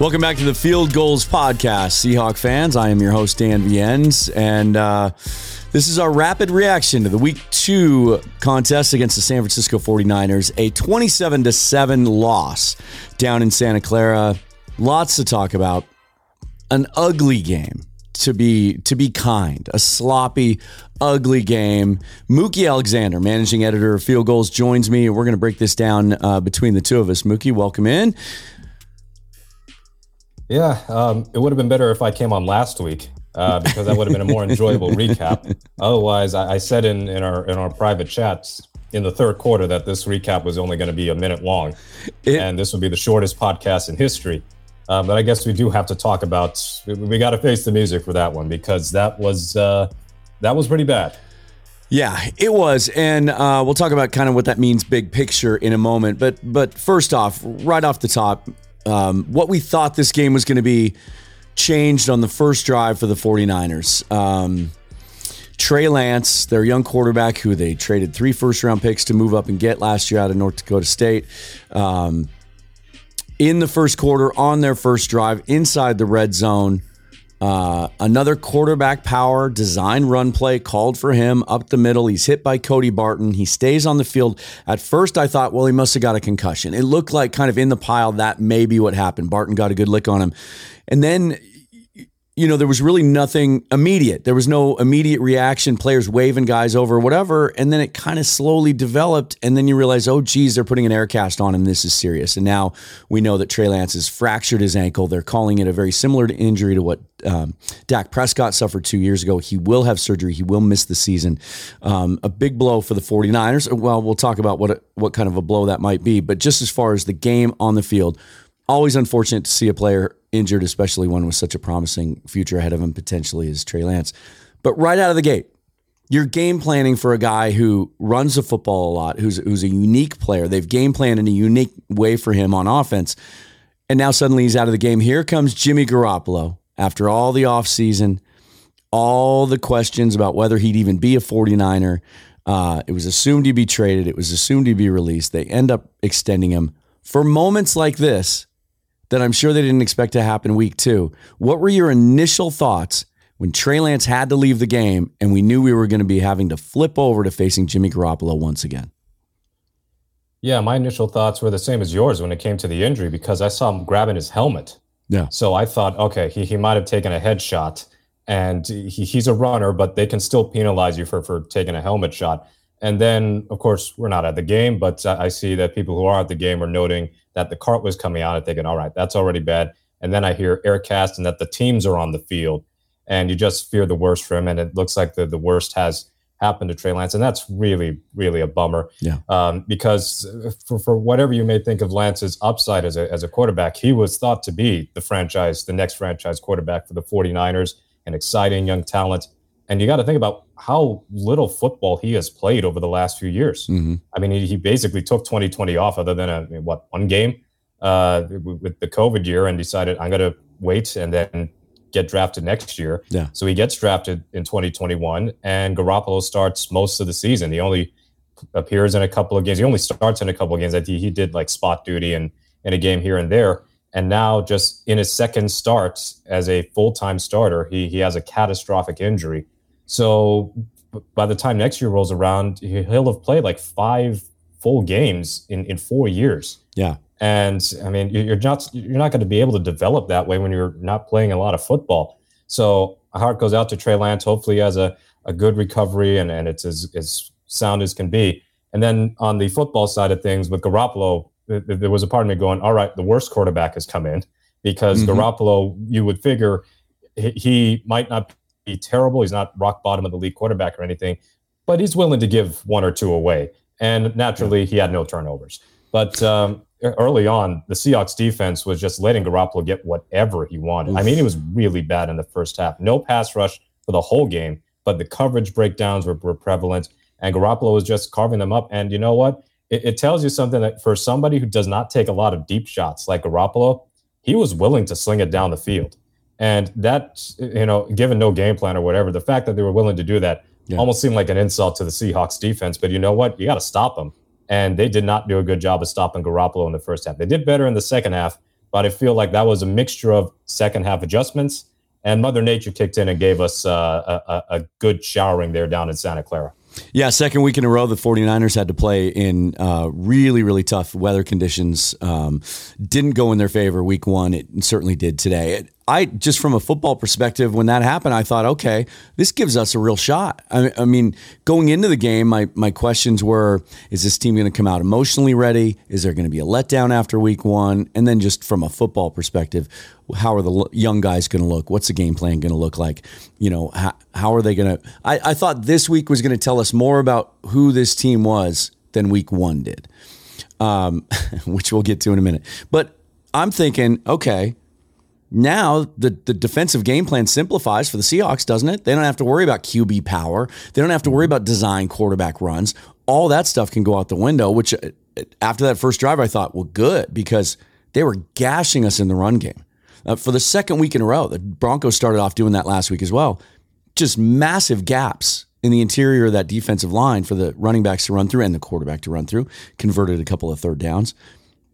Welcome back to the Field Goals Podcast, Seahawk fans. I am your host, Dan Viennes, and this is our rapid reaction to the Week 2 contest against the San Francisco 49ers, a 27-7 loss down in Santa Clara. Lots to talk about. An ugly game, to be kind. A sloppy, ugly game. Mookie Alexander, managing editor of Field Goals, joins me, and we're going to break this down between the two of us. Mookie, welcome in. Yeah, it would have been better if I came on last week because that would have been a more enjoyable recap. Otherwise, I said in our private chats in the third quarter that this recap was only going to be a minute long, and this would be the shortest podcast in history. But I guess we do have to talk about, we got to face the music for that one, because that was pretty bad. Yeah, it was. And we'll talk about kind of what that means big picture in a moment. But first off, right off the top, what we thought this game was going to be changed on the first drive for the 49ers. Trey Lance, their young quarterback, who they traded 3 first-round picks to move up and get last year out of North Dakota State, in the first quarter, on their first drive, inside the red zone, another quarterback power design run play called for him up the middle. He's hit by Cody Barton. He stays on the field. At first, I thought, well, he must have got a concussion. It looked like kind of in the pile, that may be what happened. Barton got a good lick on him. And then, you know, there was really nothing immediate. There was no immediate reaction, players waving guys over, whatever. And then it kind of slowly developed. And then you realize, oh, geez, they're putting an air cast on him. This is serious. And now we know that Trey Lance has fractured his ankle. They're calling it a very similar injury to what Dak Prescott suffered 2 years ago. He will have surgery. He will miss the season. A big blow for the 49ers. Well, we'll talk about what kind of a blow that might be. But just as far as the game on the field, always unfortunate to see a player injured, especially one with such a promising future ahead of him potentially as Trey Lance. But right out of the gate, you're game planning for a guy who runs the football a lot, who's a unique player. They've game planned in a unique way for him on offense. And now suddenly he's out of the game. Here comes Jimmy Garoppolo. After all the offseason, all the questions about whether he'd even be a 49er, it was assumed he'd be traded. It was assumed he'd be released. They end up extending him for moments like this that I'm sure they didn't expect to happen Week 2. What were your initial thoughts when Trey Lance had to leave the game and we knew we were going to be having to flip over to facing Jimmy Garoppolo once again? Yeah, my initial thoughts were the same as yours when it came to the injury, because I saw him grabbing his helmet. Yeah. So I thought, okay, he might have taken a headshot, and he's a runner, but they can still penalize you for taking a helmet shot. And then, of course, we're not at the game, but I see that people who are at the game are noting that the cart was coming out and thinking, all right, that's already bad. And then I hear air cast and that the teams are on the field, and you just fear the worst for him. And it looks like the worst has happened to Trey Lance. And that's really, really a bummer. Yeah. Because for whatever you may think of Lance's upside as a quarterback, he was thought to be the next franchise quarterback for the 49ers, an exciting young talent. And you got to think about how little football he has played over the last few years. Mm-hmm. I mean, he basically took 2020 off, other than one game with the COVID year, and decided, I'm going to wait and then get drafted next year. Yeah. So he gets drafted in 2021, and Garoppolo starts most of the season. He only appears in a couple of games. He only starts in a couple of games. He did like spot duty and a game here and there. And now, just in his second start as a full-time starter, he has a catastrophic injury. So by the time next year rolls around, he'll have played like 5 full games in 4 years. Yeah. And I mean, you're not going to be able to develop that way when you're not playing a lot of football. So my heart goes out to Trey Lance. Hopefully he has a good recovery and it's as sound as can be. And then on the football side of things with Garoppolo, there was a part of me going, all right, the worst quarterback has come in, because mm-hmm. Garoppolo, you would figure he might not be terrible. He's not rock bottom of the league quarterback or anything, but he's willing to give one or two away. And naturally, he had no turnovers. But early on, the Seahawks defense was just letting Garoppolo get whatever he wanted. Oof. I mean, it was really bad in the first half. No pass rush for the whole game, but the coverage breakdowns were prevalent, and Garoppolo was just carving them up. And you know what? It tells you something that for somebody who does not take a lot of deep shots like Garoppolo, he was willing to sling it down the field. And that, you know, given no game plan or whatever, the fact that they were willing to do that almost seemed like an insult to the Seahawks defense. But you know what? You got to stop them. And they did not do a good job of stopping Garoppolo in the first half. They did better in the second half, but I feel like that was a mixture of second half adjustments, and Mother Nature kicked in and gave us a good showering there down in Santa Clara. Yeah, second week in a row, the 49ers had to play in really, really tough weather conditions. Didn't go in their favor week one. It certainly did today. I just from a football perspective, when that happened, I thought, okay, this gives us a real shot. I mean, going into the game, my questions were, is this team going to come out emotionally ready? Is there going to be a letdown after week one? And then just from a football perspective, how are the young guys going to look? What's the game plan going to look like? You know, how are they going to? I thought this week was going to tell us more about who this team was than week one did, which we'll get to in a minute. But I'm thinking, okay, now the defensive game plan simplifies for the Seahawks, doesn't it? They don't have to worry about QB power. They don't have to worry about design quarterback runs. All that stuff can go out the window, which after that first drive, I thought, well, good, because they were gashing us in the run game. For the second week in a row, the Broncos started off doing that last week as well. Just massive gaps in the interior of that defensive line for the running backs to run through and the quarterback to run through. Converted a couple of third downs.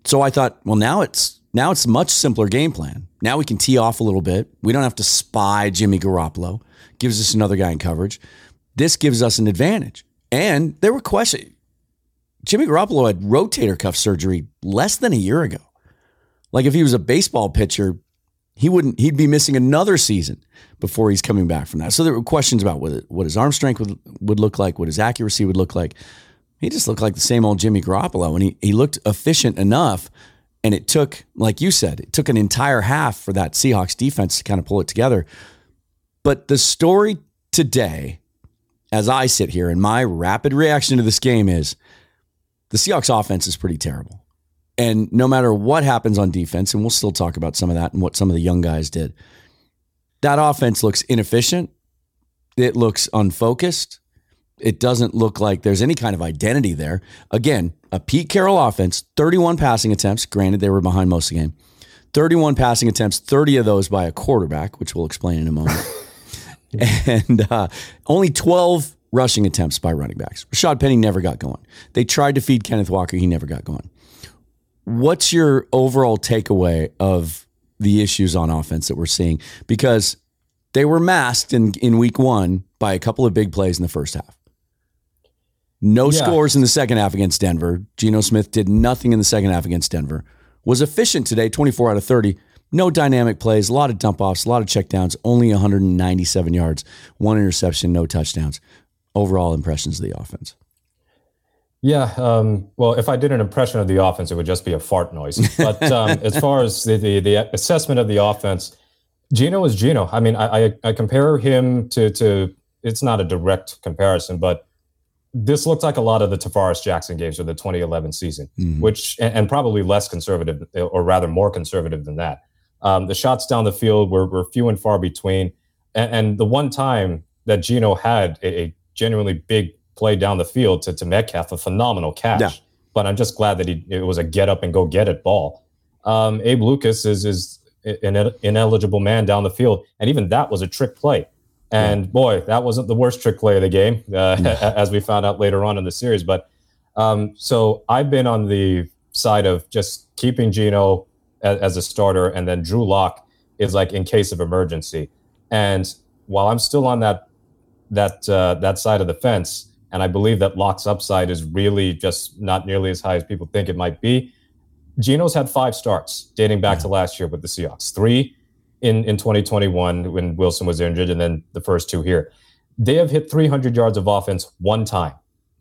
So I thought, well, now it's a much simpler game plan. Now we can tee off a little bit. We don't have to spy Jimmy Garoppolo. Gives us another guy in coverage. This gives us an advantage. And there were questions. Jimmy Garoppolo had rotator cuff surgery less than a year ago. Like if he was a baseball pitcher, he'd be missing another season before he's coming back from that. So there were questions about what his arm strength would look like, what his accuracy would look like. He just looked like the same old Jimmy Garoppolo, and he looked efficient enough. And it took, like you said, it took an entire half for that Seahawks defense to kind of pull it together. But the story today, as I sit here, and my rapid reaction to this game is the Seahawks offense is pretty terrible. And no matter what happens on defense, and we'll still talk about some of that and what some of the young guys did, that offense looks inefficient. It looks unfocused. It doesn't look like there's any kind of identity there. Again, a Pete Carroll offense, 31 passing attempts. Granted, they were behind most of the game. 31 passing attempts, 30 of those by a quarterback, which we'll explain in a moment. And only 12 rushing attempts by running backs. Rashad Penny never got going. They tried to feed Kenneth Walker. He never got going. What's your overall takeaway of the issues on offense that we're seeing? Because they were masked in week one by a couple of big plays in the first half. No scores in the second half against Denver. Gino Smith did nothing in the second half against Denver. Was efficient today, 24 out of 30. No dynamic plays, a lot of dump-offs, a lot of check-downs, only 197 yards, one interception, no touchdowns. Overall impressions of the offense. Yeah, well, if I did an impression of the offense, it would just be a fart noise. But as far as the assessment of the offense, Gino is Gino. I mean, I compare him to it's not a direct comparison, but this looks like a lot of the Tavares Jackson games of the 2011 season, which and probably less conservative, or rather more conservative than that. The shots down the field were few and far between. And the one time that Gino had a genuinely big play down the field to Metcalf, a phenomenal catch. Yeah. But I'm just glad that it was a get up and go get it ball. Abe Lucas is an ineligible man down the field. And even that was a trick play. And boy, that wasn't the worst trick play of the game, as we found out later on in the series. But so I've been on the side of just keeping Gino as a starter, and then Drew Lock is like in case of emergency. And while I'm still on that side of the fence, and I believe that Lock's upside is really just not nearly as high as people think it might be, Gino's had 5 starts dating back to last year with the Seahawks. 3 in 2021 when Wilson was injured, and then the first 2 here. They have hit 300 yards of offense one time.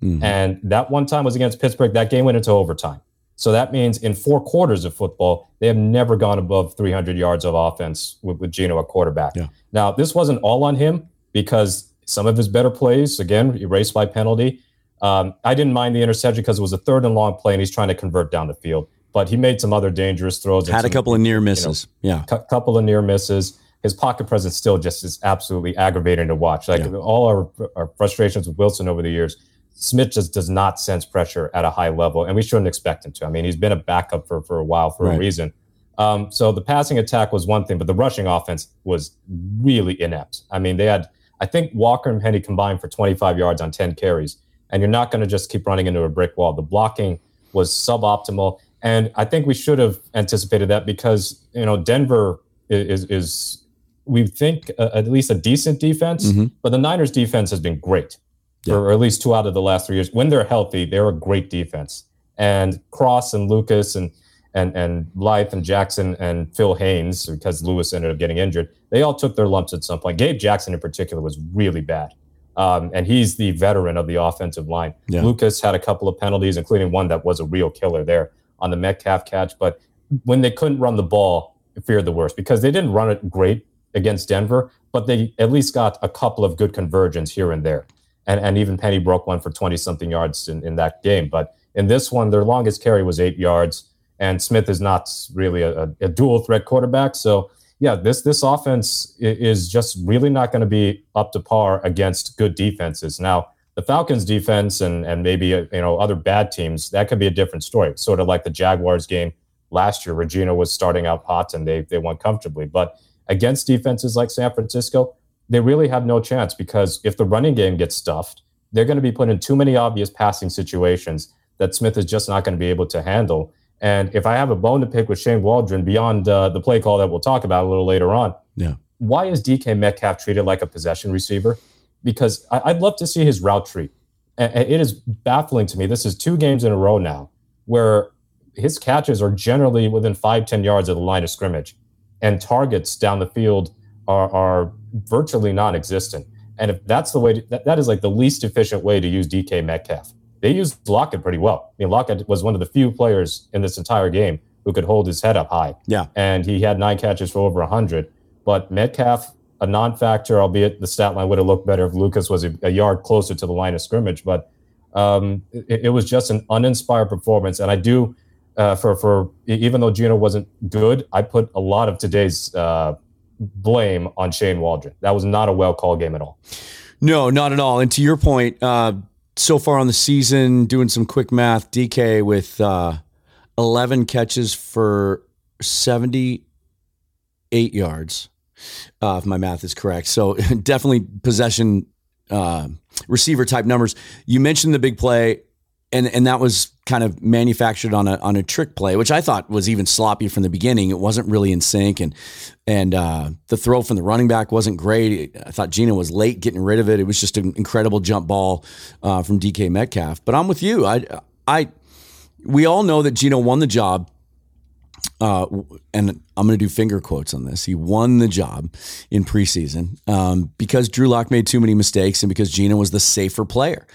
And that one time was against Pittsburgh. That game went into overtime. So that means in 4 quarters of football, they have never gone above 300 yards of offense with Gino at quarterback. Yeah. Now, this wasn't all on him because some of his better plays, again, erased by penalty. I didn't mind the interception because it was a 3rd and long play and he's trying to convert down the field. But he made some other dangerous throws. Had a couple of near misses. Couple of near misses. His pocket presence still just is absolutely aggravating to watch. Like all our frustrations with Wilson over the years, Smith just does not sense pressure at a high level, and we shouldn't expect him to. I mean, he's been a backup for a while for a reason. So the passing attack was one thing, but the rushing offense was really inept. I mean, they had, I think Walker and Penny combined for 25 yards on 10 carries, and you're not going to just keep running into a brick wall. The blocking was suboptimal. And I think we should have anticipated that because, you know, Denver is we think at least a decent defense, but the Niners defense has been great for at least 2 out of the last 3 years. When they're healthy, they're a great defense. And Cross and Lucas and Lythe and Jackson and Phil Haynes, because Lewis ended up getting injured, they all took their lumps at some point. Gabe Jackson in particular was really bad. And he's the veteran of the offensive line. Yeah. Lucas had a couple of penalties, including one that was a real killer there on the Metcalf catch. But when they couldn't run the ball, I feared the worst because they didn't run it great against Denver, but they at least got a couple of good conversions here and there. And even Penny broke one for 20-something yards in that game. But in this one, their longest carry was 8 yards. And Smith is not really a dual-threat quarterback. So, yeah, this offense is just really not going to be up to par against good defenses. Now, the Falcons' defense and maybe other bad teams, that could be a different story. Sort of like the Jaguars game last year. Regina was starting out hot, and they won comfortably. But against defenses like San Francisco, they really have no chance because if the running game gets stuffed, they're going to be put in too many obvious passing situations that Smith is just not going to be able to handle. And if I have a bone to pick with Shane Waldron beyond the play call that we'll talk about a little later on, why is DK Metcalf treated like a possession receiver? Because I'd love to see his route tree. And it is baffling to me. This is 2 games in a row now where his catches are generally within 5-10 yards of the line of scrimmage. And targets down the field are virtually non-existent. And if that's the way, that is like the least efficient way to use DK Metcalf. They used Lockett pretty well. I mean, Lockett was one of the few players in this entire game who could hold his head up high. Yeah. And he had 9 catches for over 100. But Metcalf, a non-factor, albeit the stat line would have looked better if Lucas was a yard closer to the line of scrimmage. But it was just an uninspired performance. And I do, for even though Gino wasn't good, I put a lot of today's blame on Shane Waldron. That was not a well-called game at all. No, not at all. And to your point, so far on the season, doing some quick math, DK with 11 catches for 78 yards, if my math is correct. So definitely possession receiver-type numbers. You mentioned the big play, and that was kind of manufactured on a trick play, which I thought was even sloppy from the beginning. It wasn't really in sync, and the throw from the running back wasn't great. I thought Gino was late getting rid of it. It was just an incredible jump ball from DK Metcalf. But I'm with you. We all know that Gino won the job, and I'm going to do finger quotes on this. He won the job in preseason because Drew Lock made too many mistakes and because Gino was the safer player.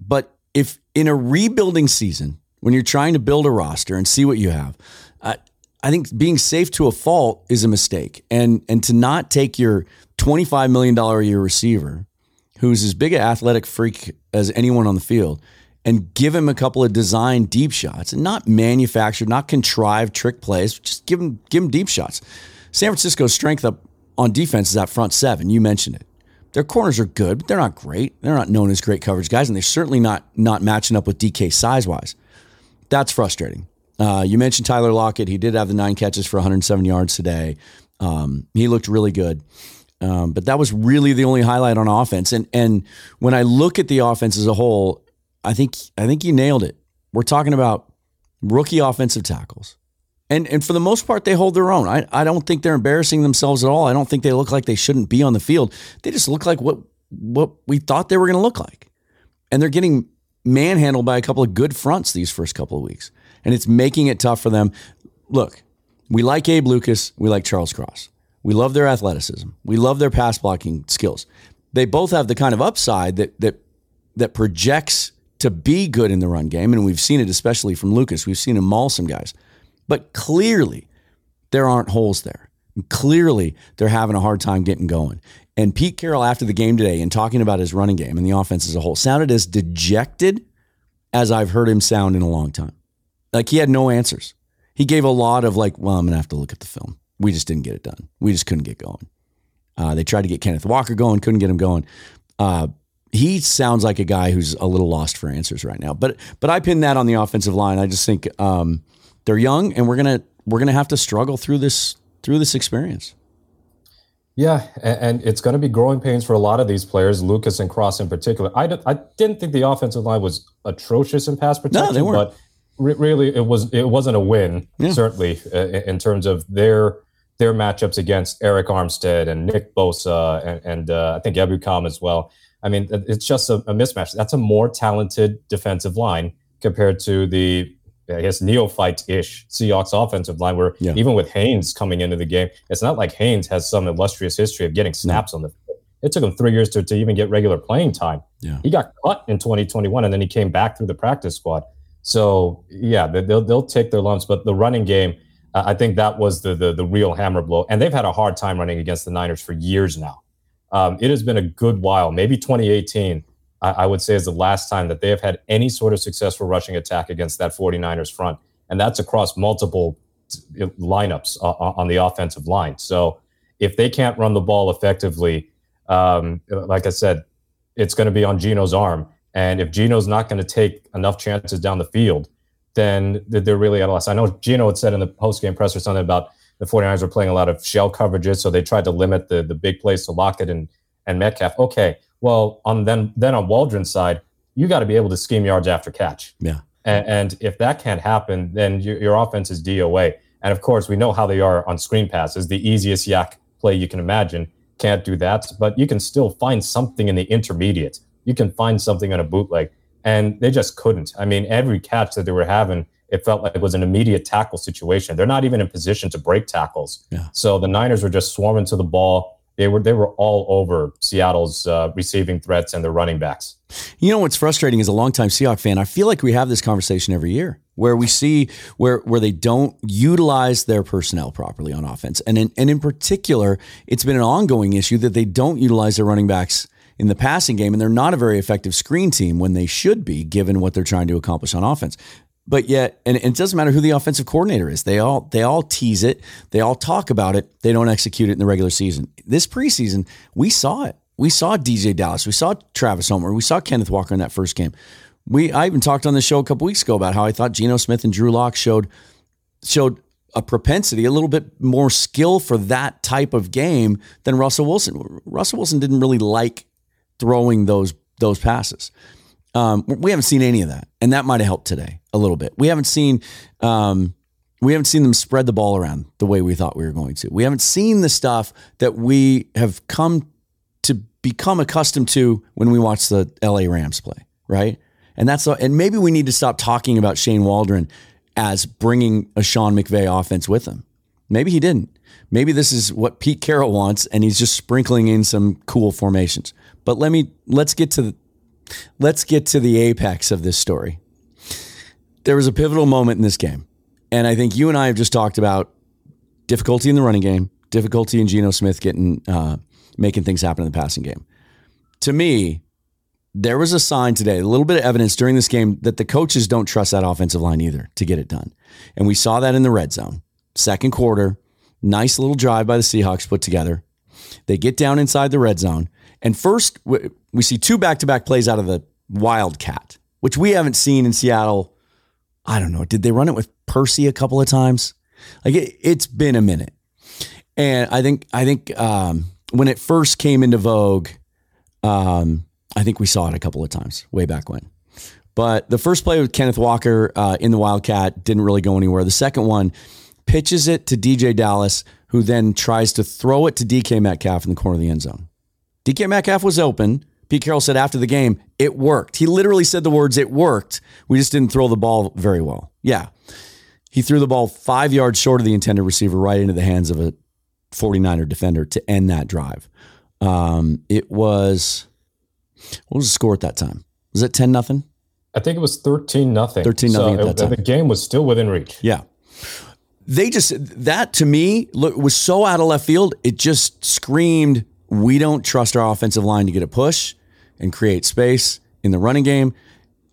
But if in a rebuilding season, when you're trying to build a roster and see what you have, I think being safe to a fault is a mistake. And to not take your $25 million a year receiver, who's as big an athletic freak as anyone on the field, and give him a couple of designed deep shots, and not manufactured, not contrived trick plays, just give him deep shots. San Francisco's strength up on defense is that front seven. You mentioned it. Their corners are good, but they're not great. They're not known as great coverage guys, and they're certainly not matching up with DK size-wise. That's frustrating. You mentioned Tyler Lockett. He did have the 9 catches for 107 yards today. He looked really good. But that was really the only highlight on offense. And when I look at the offense as a whole, I think you nailed it. We're talking about rookie offensive tackles. And for the most part, they hold their own. I don't think they're embarrassing themselves at all. I don't think they look like they shouldn't be on the field. They just look like what we thought they were going to look like. And they're getting manhandled by a couple of good fronts these first couple of weeks. And it's making it tough for them. Look, we like Abe Lucas. We like Charles Cross. We love their athleticism. We love their pass blocking skills. They both have the kind of upside that projects to be good in the run game. And we've seen it especially from Lucas. We've seen him maul some guys. But clearly, there aren't holes there. And clearly, they're having a hard time getting going. And Pete Carroll, after the game today, and talking about his running game and the offense as a whole, sounded as dejected as I've heard him sound in a long time. Like, he had no answers. He gave a lot of I'm going to have to look at the film. We just didn't get it done. We just couldn't get going. They tried to get Kenneth Walker going, couldn't get him going. He sounds like a guy who's a little lost for answers right now. But I pin that on the offensive line. I just think... they're young, and we're gonna have to struggle through this experience. Yeah, and it's going to be growing pains for a lot of these players, Lucas and Cross in particular. I didn't think the offensive line was atrocious in pass protection, no, they weren't. But really it wasn't a win, certainly, in terms of their matchups against Eric Armstead and Nick Bosa and I think Ebukam as well. I mean, it's just a mismatch. That's a more talented defensive line compared to the, I guess, neophyte-ish Seahawks offensive line, where even with Haynes coming into the game, it's not like Haynes has some illustrious history of getting snaps on the field. It took him 3 years to even get regular playing time. Yeah. He got cut in 2021, and then he came back through the practice squad. So, yeah, they'll take their lumps. But the running game, I think that was the real hammer blow. And they've had a hard time running against the Niners for years now. It has been a good while, maybe 2018, I would say, is the last time that they have had any sort of successful rushing attack against that 49ers front. And that's across multiple lineups on the offensive line. So if they can't run the ball effectively, like I said, it's going to be on Geno's arm. And if Geno's not going to take enough chances down the field, then they're really at a loss. I know Gino had said in the postgame presser something about the 49ers were playing a lot of shell coverages, so they tried to limit the big plays to Lockett and Metcalf. Okay, well, then on Waldron's side, you got to be able to scheme yards after catch. Yeah. And if that can't happen, then your offense is DOA. And, of course, we know how they are on screen passes. The easiest yak play you can imagine. Can't do that, but you can still find something in the intermediate. You can find something on a bootleg. And they just couldn't. I mean, every catch that they were having, it felt like it was an immediate tackle situation. They're not even in position to break tackles. Yeah. So the Niners were just swarming to the ball. They were all over Seattle's receiving threats and their running backs. You know what's frustrating as a longtime Seahawks fan? I feel like we have this conversation every year where we see where they don't utilize their personnel properly on offense. And in particular, it's been an ongoing issue that they don't utilize their running backs in the passing game, and they're not a very effective screen team when they should be, given what they're trying to accomplish on offense. But yet, and it doesn't matter who the offensive coordinator is. They all tease it. They all talk about it. They don't execute it in the regular season. This preseason, we saw it. We saw DJ Dallas. We saw Travis Homer. We saw Kenneth Walker in that first game. I even talked on the show a couple weeks ago about how I thought Gino Smith and Drew Lock showed a propensity, a little bit more skill for that type of game than Russell Wilson. Russell Wilson didn't really like throwing those passes. We haven't seen any of that, and that might have helped today a little bit. We haven't seen them spread the ball around the way we thought we were going to. We haven't seen the stuff that we have come to become accustomed to when we watch the LA Rams play, right? And maybe we need to stop talking about Shane Waldron as bringing a Sean McVay offense with him. Maybe he didn't. Maybe this is what Pete Carroll wants, and he's just sprinkling in some cool formations. But let's get to the apex of this story. There was a pivotal moment in this game, and I think you and I have just talked about difficulty in the running game, difficulty in Geno Smith making things happen in the passing game. To me, there was a sign today, a little bit of evidence during this game that the coaches don't trust that offensive line either to get it done. And we saw that in the red zone. Second quarter, nice little drive by the Seahawks put together. They get down inside the red zone. And first, we see two back-to-back plays out of the Wildcat, which we haven't seen in Seattle. I don't know. Did they run it with Percy a couple of times? Like it's been a minute. And I think when it first came into vogue, I think we saw it a couple of times way back when. But the first play with Kenneth Walker in the Wildcat didn't really go anywhere. The second one pitches it to DJ Dallas, who then tries to throw it to DK Metcalf in the corner of the end zone. DK Metcalf was open. Pete Carroll said after the game, it worked. He literally said the words, it worked. We just didn't throw the ball very well. Yeah. He threw the ball 5 yards short of the intended receiver right into the hands of a 49er defender to end that drive. What was the score at that time? Was it 10-0? I think it was 13-0. 13-0 at that time. The game was still within reach. Yeah. That to me was so out of left field. It just screamed, we don't trust our offensive line to get a push and create space in the running game.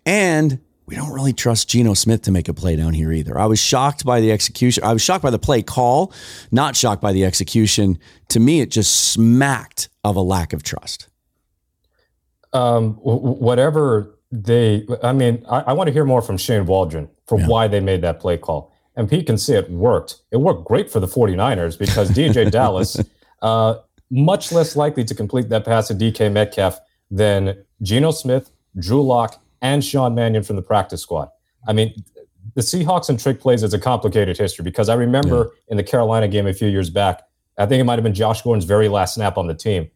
And we don't really trust Geno Smith to make a play down here either. I was shocked by the execution. I was shocked by the play call, not shocked by the execution. To me, it just smacked of a lack of trust. I want to hear more from Shane Waldron for why they made that play call. And Pete can see it worked. It worked great for the 49ers because DJ Dallas, much less likely to complete that pass to DK Metcalf than Geno Smith, Drew Lock, and Sean Mannion from the practice squad. I mean, the Seahawks and trick plays is a complicated history, because I remember in the Carolina game a few years back, I think it might have been Josh Gordon's very last snap on the team.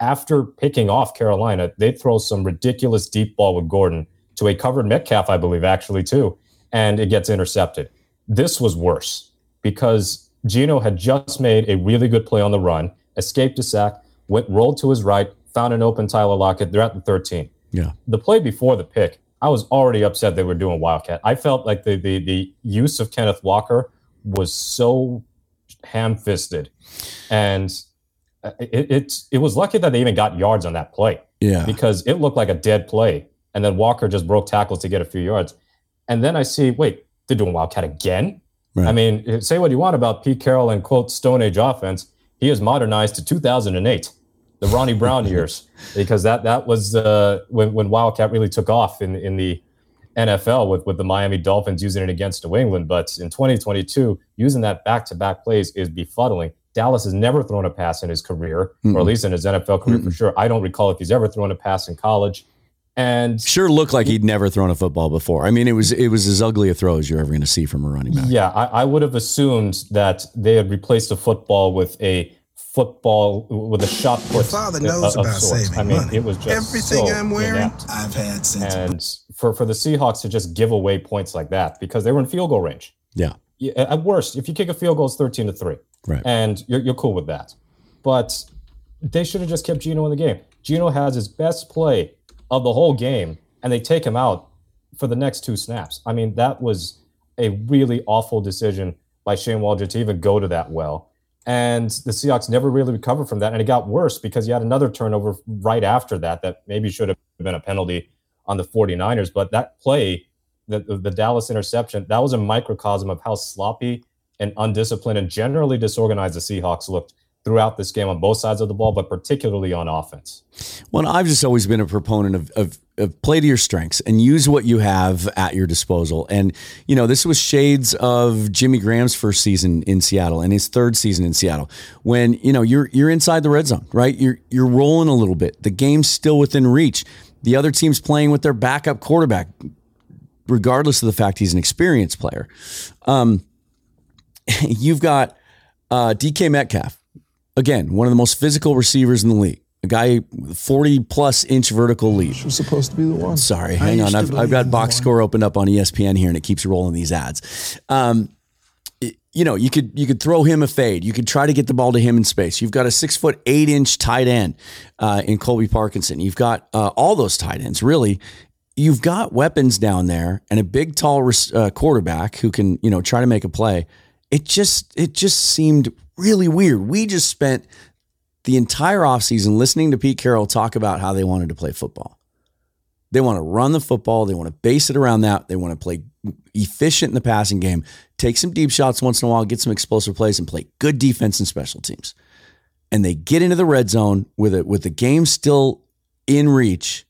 After picking off Carolina, they throw some ridiculous deep ball with Gordon to a covered Metcalf, I believe, actually, too, and it gets intercepted. This was worse because Gino had just made a really good play on the run, escaped a sack, went rolled to his right, found an open Tyler Lockett. They're at the 13. Yeah. The play before the pick, I was already upset they were doing Wildcat. I felt like the use of Kenneth Walker was so ham-fisted. And it was lucky that they even got yards on that play. Yeah. Because it looked like a dead play. And then Walker just broke tackles to get a few yards. And then I see, wait, they're doing Wildcat again? Right. I mean, say what you want about Pete Carroll and, quote, Stone Age offense. He is modernized to 2008, the Ronnie Brown years, because that was when Wildcat really took off in the NFL with the Miami Dolphins using it against New England. But in 2022, using that back-to-back plays is befuddling. Dallas has never thrown a pass in his career, or at least in his NFL career for sure. I don't recall if he's ever thrown a pass in college. And sure looked like he'd never thrown a football before. I mean, it was as ugly a throw as you're ever going to see from a running back. Yeah, I would have assumed that they had replaced a football with a shot put. Your father knows about saving money. It was just everything so I'm wearing, inept. I've had since. And for the Seahawks to just give away points like that, because they were in field goal range. Yeah. At worst, if you kick a field goal, it's 13-3. Right. And you're cool with that. But they should have just kept Gino in the game. Gino has his best play of the whole game, and they take him out for the next two snaps. I mean, that was a really awful decision by Shane Waldron to even go to that well. And the Seahawks never really recovered from that, and it got worse because you had another turnover right after that maybe should have been a penalty on the 49ers. But that play, the Dallas interception, that was a microcosm of how sloppy and undisciplined and generally disorganized the Seahawks looked throughout this game on both sides of the ball, but particularly on offense. Well, I've just always been a proponent of play to your strengths and use what you have at your disposal. And, you know, this was shades of Jimmy Graham's first season in Seattle and his third season in Seattle when, you know, you're inside the red zone, right? You're rolling a little bit. The game's still within reach. The other team's playing with their backup quarterback, regardless of the fact he's an experienced player. You've got DK Metcalf. Again, one of the most physical receivers in the league. A guy 40-plus inch vertical leap. She was supposed to be the one. Sorry, hang on. I've got box score opened up on ESPN here, and it keeps rolling these ads. You know, you could throw him a fade. You could try to get the ball to him in space. You've got a 6'8" tight end in Colby Parkinson. You've got all those tight ends, really. You've got weapons down there and a big, tall quarterback who can, you know, try to make a play. It just seemed really weird. We just spent the entire offseason listening to Pete Carroll talk about how they wanted to play football. They want to run the football. They want to base it around that. They want to play efficient in the passing game, take some deep shots once in a while, get some explosive plays, and play good defense and special teams. And they get into the red zone with the game still in reach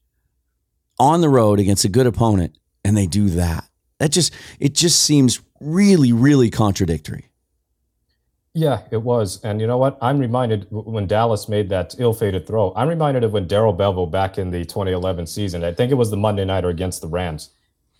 on the road against a good opponent, and they do that. It just seems really, really contradictory. Yeah, it was. And you know what? I'm reminded when Dallas made that ill-fated throw, I'm reminded of when Daryl Bevel back in the 2011 season, I think it was the Monday Nighter against the Rams,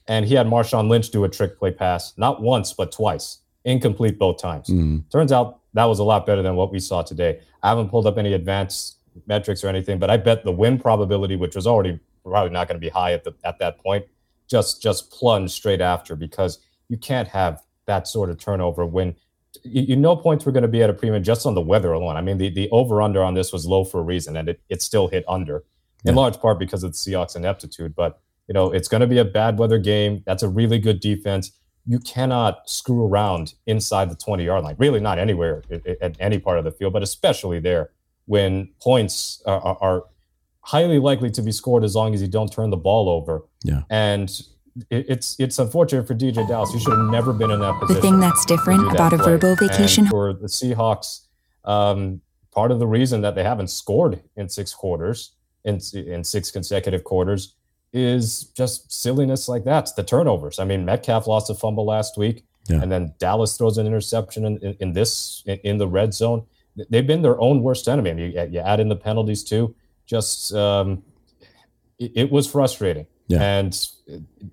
and he had Marshawn Lynch do a trick play pass, not once, but twice, incomplete both times. Turns out that was a lot better than what we saw today. I haven't pulled up any advanced metrics or anything, but I bet the win probability, which was already probably not going to be high at that point, just plunged straight after, because you can't have that sort of turnover when you know points were going to be at a premium just on the weather alone. I mean, the over-under on this was low for a reason, and it still hit under, in large part because of the Seahawks' ineptitude. But, you know, it's going to be a bad weather game. That's a really good defense. You cannot screw around inside the 20-yard line, really not anywhere at any part of the field, but especially there when points are highly likely to be scored as long as you don't turn the ball over. Yeah. And it's unfortunate for DJ Dallas. You should have never been in that position. The thing that's different about a verbal vacation. And for the Seahawks, part of the reason that they haven't scored in six quarters, in six consecutive quarters, is just silliness like that. It's the turnovers. I mean, Metcalf lost a fumble last week, and then Dallas throws an interception in the red zone. They've been their own worst enemy. I mean, you add in the penalties too. Just it was frustrating. Yeah. And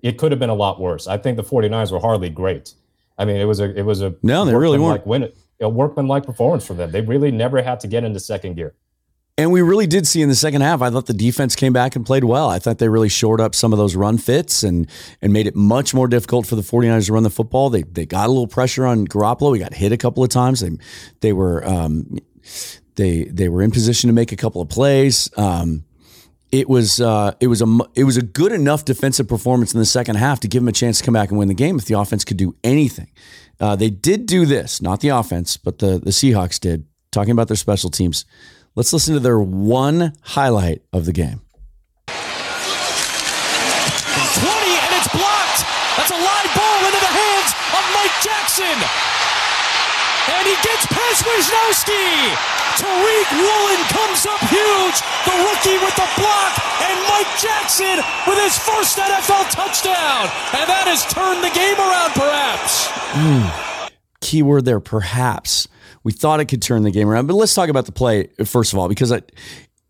it could have been a lot worse. I think the 49ers were hardly great. I mean, it was a no, they really weren't. A workmanlike performance from them. They really never had to get into second gear. And we really did see in the second half, I thought the defense came back and played well. I thought they really shored up some of those run fits and made it much more difficult for the 49ers to run the football. They got a little pressure on Garoppolo. He got hit a couple of times. They were in position to make a couple of plays. It was a good enough defensive performance in the second half to give them a chance to come back and win the game if the offense could do anything. They did do this, not the offense, but the Seahawks did. Talking about their special teams, let's listen to their one highlight of the game. 20, and it's blocked. That's a live ball into the hands of Mike Jackson. And he gets past Wisnowski. Tariq Woolen comes up huge. The rookie with the block. And Mike Jackson with his first NFL touchdown. And that has turned the game around, perhaps. Keyword there, perhaps. We thought it could turn the game around, but let's talk about the play first of all, because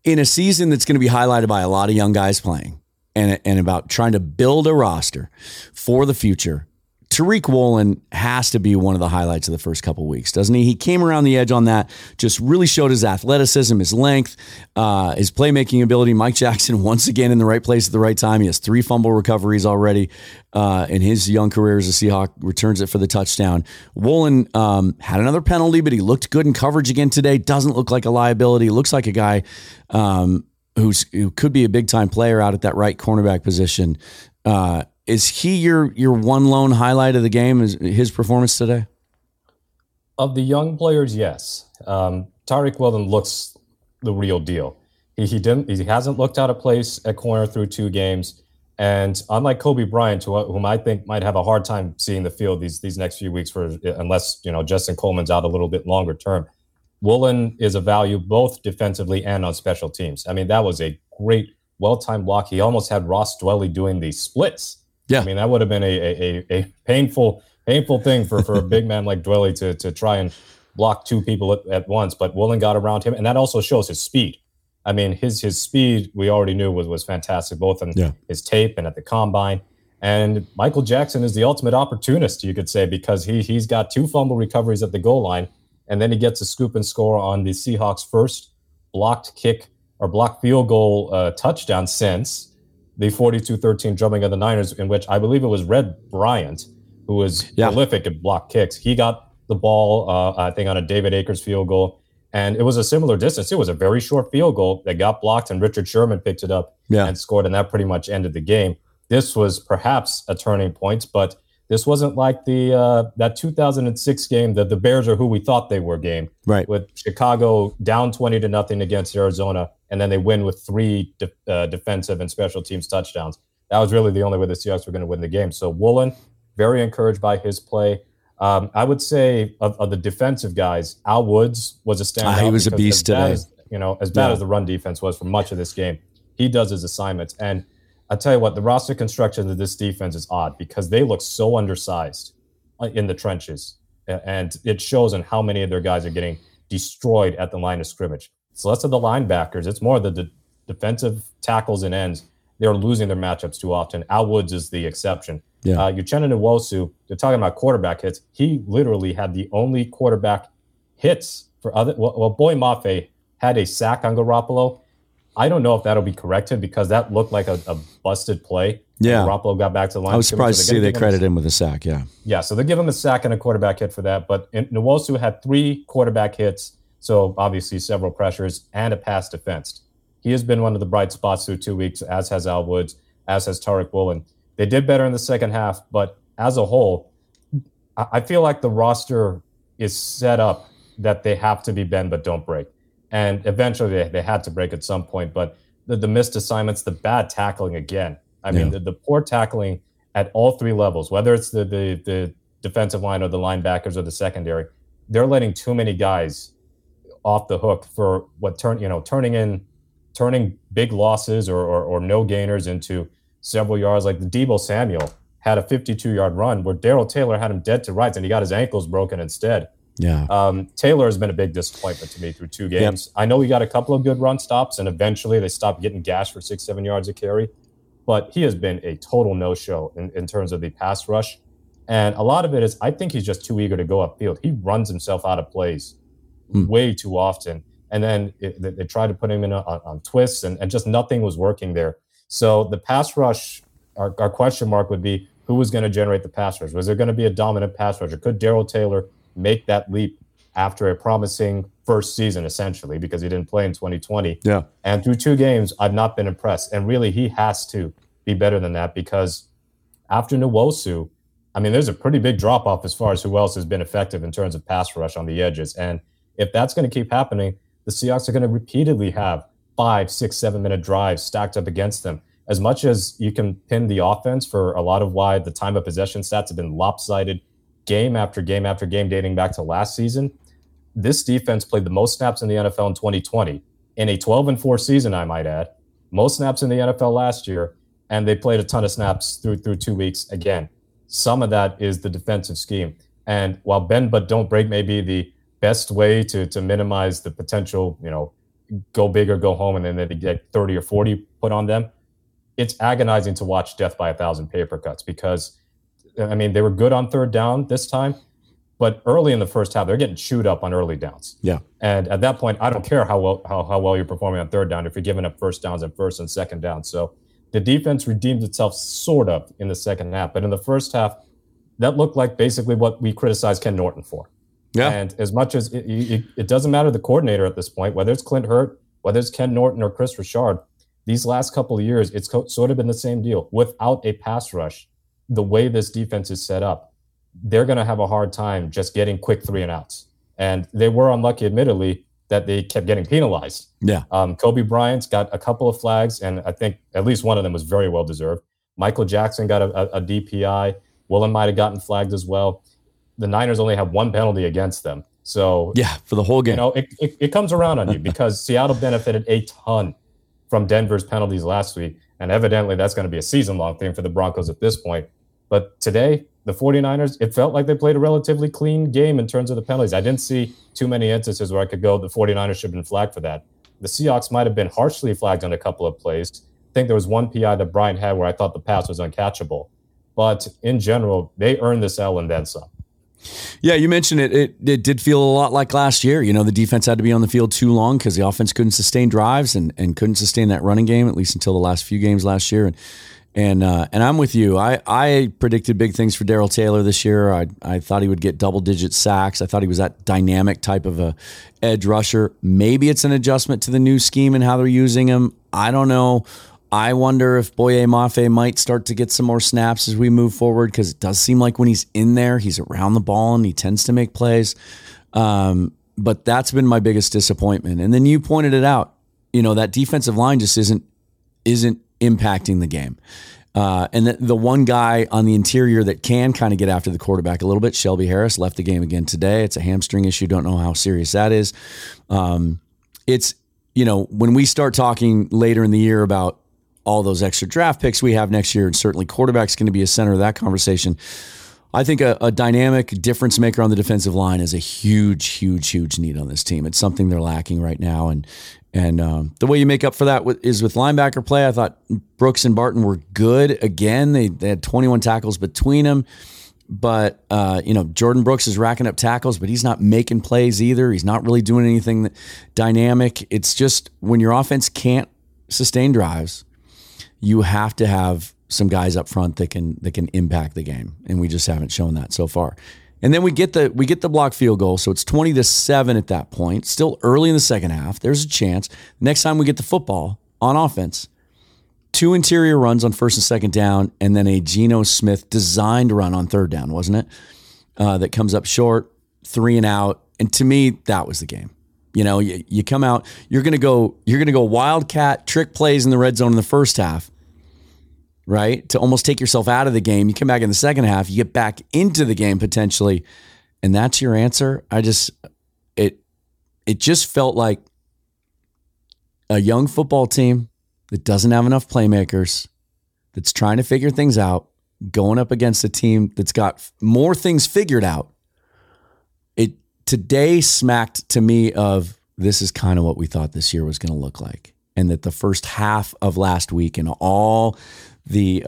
in a season that's going to be highlighted by a lot of young guys playing and about trying to build a roster for the future, Tariq Woolen has to be one of the highlights of the first couple of weeks, doesn't he? He came around the edge on that, just really showed his athleticism, his length, his playmaking ability. Mike Jackson, once again, in the right place at the right time. He has 3 fumble recoveries already in his young career as a Seahawk, returns it for the touchdown. Woolen had another penalty, but he looked good in coverage again today. Doesn't look like a liability. Looks like a guy who could be a big-time player out at that right cornerback position. Is he your one lone highlight of the game, is his performance today? Of the young players, yes. Tariq Woolen looks the real deal. He hasn't looked out of place at corner through 2 games. And unlike Kobe Bryant, whom I think might have a hard time seeing the field these next few weeks, unless Justin Coleman's out a little bit longer term, Woolen is a value both defensively and on special teams. I mean, that was a great, well-timed block. He almost had Ross Dwelly doing the splits. Yeah, I mean, that would have been a painful thing for a big man like Dwelly to try and block 2 people at once. But Woolen got around him, and that also shows his speed. I mean, his speed we already knew was fantastic, both in his tape and at the combine. And Michael Jackson is the ultimate opportunist, you could say, because he's got 2 fumble recoveries at the goal line, and then he gets a scoop and score on the Seahawks' first blocked field goal touchdown since the 42-13 drumming of the Niners, in which I believe it was Red Bryant, who was prolific at block kicks. He got the ball, I think, on a David Akers field goal, and it was a similar distance. It was a very short field goal that got blocked, and Richard Sherman picked it up and scored, and that pretty much ended the game. This was perhaps a turning point, but this wasn't like that 2006 game, that the Bears are who we thought they were game, right? With Chicago down 20-0 against Arizona, and then they win with 3 defensive and special teams touchdowns. That was really the only way the Seahawks were going to win the game. So Woolen, very encouraged by his play. I would say of the defensive guys, Al Woods was a standout. He was a beast today. As bad as the run defense was for much of this game, he does his assignments. And I tell you what, the roster construction of this defense is odd because they look so undersized in the trenches. And it shows in how many of their guys are getting destroyed at the line of scrimmage. It's less of the linebackers. It's more of the defensive tackles and ends. They're losing their matchups too often. Al Woods is the exception. Yeah. Uchenna Nwosu, they're talking about quarterback hits. He literally had the only quarterback hits for other. Well, Boye Mafe had a sack on Garoppolo. I don't know if that'll be corrected because that looked like a busted play. Yeah. Garoppolo got back to the line. I was surprised to see they credit him with a sack, yeah. Yeah, so they give him a sack and a quarterback hit for that. But Nwosu had 3 quarterback hits, so obviously several pressures and a pass defense. He has been one of the bright spots through 2 weeks, as has Al Woods, as has Tariq Woolen. They did better in the second half, but as a whole, I feel like the roster is set up that they have to be bend but don't break. And eventually they had to break at some point, but the missed assignments, the bad tackling again. I mean, the poor tackling at all 3 levels, whether it's the defensive line or the linebackers or the secondary, they're letting too many guys off the hook for what turning big losses or no gainers into several yards. Like the Deebo Samuel had a 52-yard run where Daryl Taylor had him dead to rights and he got his ankles broken instead. Yeah, Taylor has been a big disappointment to me through 2 games. Yep. I know he got a couple of good run stops, and eventually they stopped getting gashed for 6-7 yards a carry. but he has been a total no-show in terms of the pass rush. And a lot of it is, I think he's just too eager to go upfield. He runs himself out of plays way too often. And then they tried to put him in on twists, and just nothing was working there. So the pass rush, our question mark would be, who was going to generate the pass rush? Was there going to be a dominant pass rusher? Could Daryl Taylor make that leap after a promising first season, essentially, because he didn't play in 2020? Yeah. And through two games, I've not been impressed. And really, he has to be better than that, because after Nwosu, I mean, there's a pretty big drop-off as far as who else has been effective in terms of pass rush on the edges. And if that's going to keep happening, the Seahawks are going to repeatedly have 5, 6, 7-minute drives stacked up against them. As much as you can pin the offense for a lot of why the time of possession stats have been lopsided game after game after game dating back to last season, this defense played the most snaps in the NFL in 2020, in a 12-4 season, I might add. Most snaps in the NFL last year, and they played a ton of snaps through 2 weeks again. Some of that is the defensive scheme. And while bend but don't break may be the best way to minimize the potential, you know, go big or go home, and then they get 30 or 40 put on them, it's agonizing to watch death by 1,000 paper cuts, because, I mean, they were good on third down this time, but early in the first half, they're getting chewed up on early downs. Yeah. And at that point, I don't care how well you're performing on third down if you're giving up first downs at first and second down. So the defense redeemed itself sort of in the second half. But in the first half, that looked like basically what we criticized Ken Norton for. Yeah. And as much as it doesn't matter the coordinator at this point, whether it's Clint Hurt, whether it's Ken Norton or Chris Richard, these last couple of years, it's sort of been the same deal. Without a pass rush, the way this defense is set up, they're going to have a hard time just getting quick three and outs. And they were unlucky, admittedly, that they kept getting penalized. Yeah. Kobe Bryant's got a couple of flags, and I think at least one of them was very well deserved. Michael Jackson got a DPI. Woolen might have gotten flagged as well. The Niners only have one penalty against them. So yeah, for the whole game. You know, it comes around on you, because Seattle benefited a ton from Denver's penalties last week. And evidently that's going to be a season-long thing for the Broncos at this point. But today, the 49ers, it felt like they played a relatively clean game in terms of the penalties. I didn't see too many instances where I could go, the 49ers should have been flagged for that. The Seahawks might have been harshly flagged on a couple of plays. I think there was one PI that Brian had where I thought the pass was uncatchable. But in general, they earned this L and then some. Yeah, you mentioned it. It did feel a lot like last year. You know, the defense had to be on the field too long because the offense couldn't sustain drives and couldn't sustain that running game, at least until the last few games last year. And I'm with you. I predicted big things for Daryl Taylor this year. I thought he would get double-digit sacks. I thought he was that dynamic type of a edge rusher. Maybe it's an adjustment to the new scheme and how they're using him. I don't know. I wonder if Boye Mafe might start to get some more snaps as we move forward, because it does seem like when he's in there, he's around the ball and he tends to make plays. But that's been my biggest disappointment. And then you pointed it out. You know, that defensive line just isn't impacting the game. And the one guy on the interior that can kind of get after the quarterback a little bit, Shelby Harris, left the game again today. It's a hamstring issue. Don't know how serious that is. It's, you know, when we start talking later in the year about all those extra draft picks we have next year, and certainly quarterback's going to be a center of that conversation. I think a dynamic difference maker on the defensive line is a huge, huge, huge need on this team. It's something they're lacking right now. And the way you make up for that is with linebacker play. I thought Brooks and Barton were good. Again, they had 21 tackles between them. But, you know, Jordan Brooks is racking up tackles, but he's not making plays either. He's not really doing anything dynamic. It's just when your offense can't sustain drives, you have to have some guys up front that can impact the game, and we just haven't shown that so far. And then we get the blocked field goal, so it's 20-7 at that point. Still early in the second half. There's a chance. Next time we get the football on offense, two interior runs on first and second down, and then a Gino Smith designed run on third down, wasn't it? That comes up short, three and out. And to me, that was the game. You know, you come out, you're gonna go wildcat trick plays in the red zone in the first half, right? To almost take yourself out of the game. You come back in the second half, you get back into the game potentially, and that's your answer. It just felt like a young football team that doesn't have enough playmakers, that's trying to figure things out, going up against a team that's got more things figured out. Today smacked to me of this is kind of what we thought this year was going to look like, and that the first half of last week and all the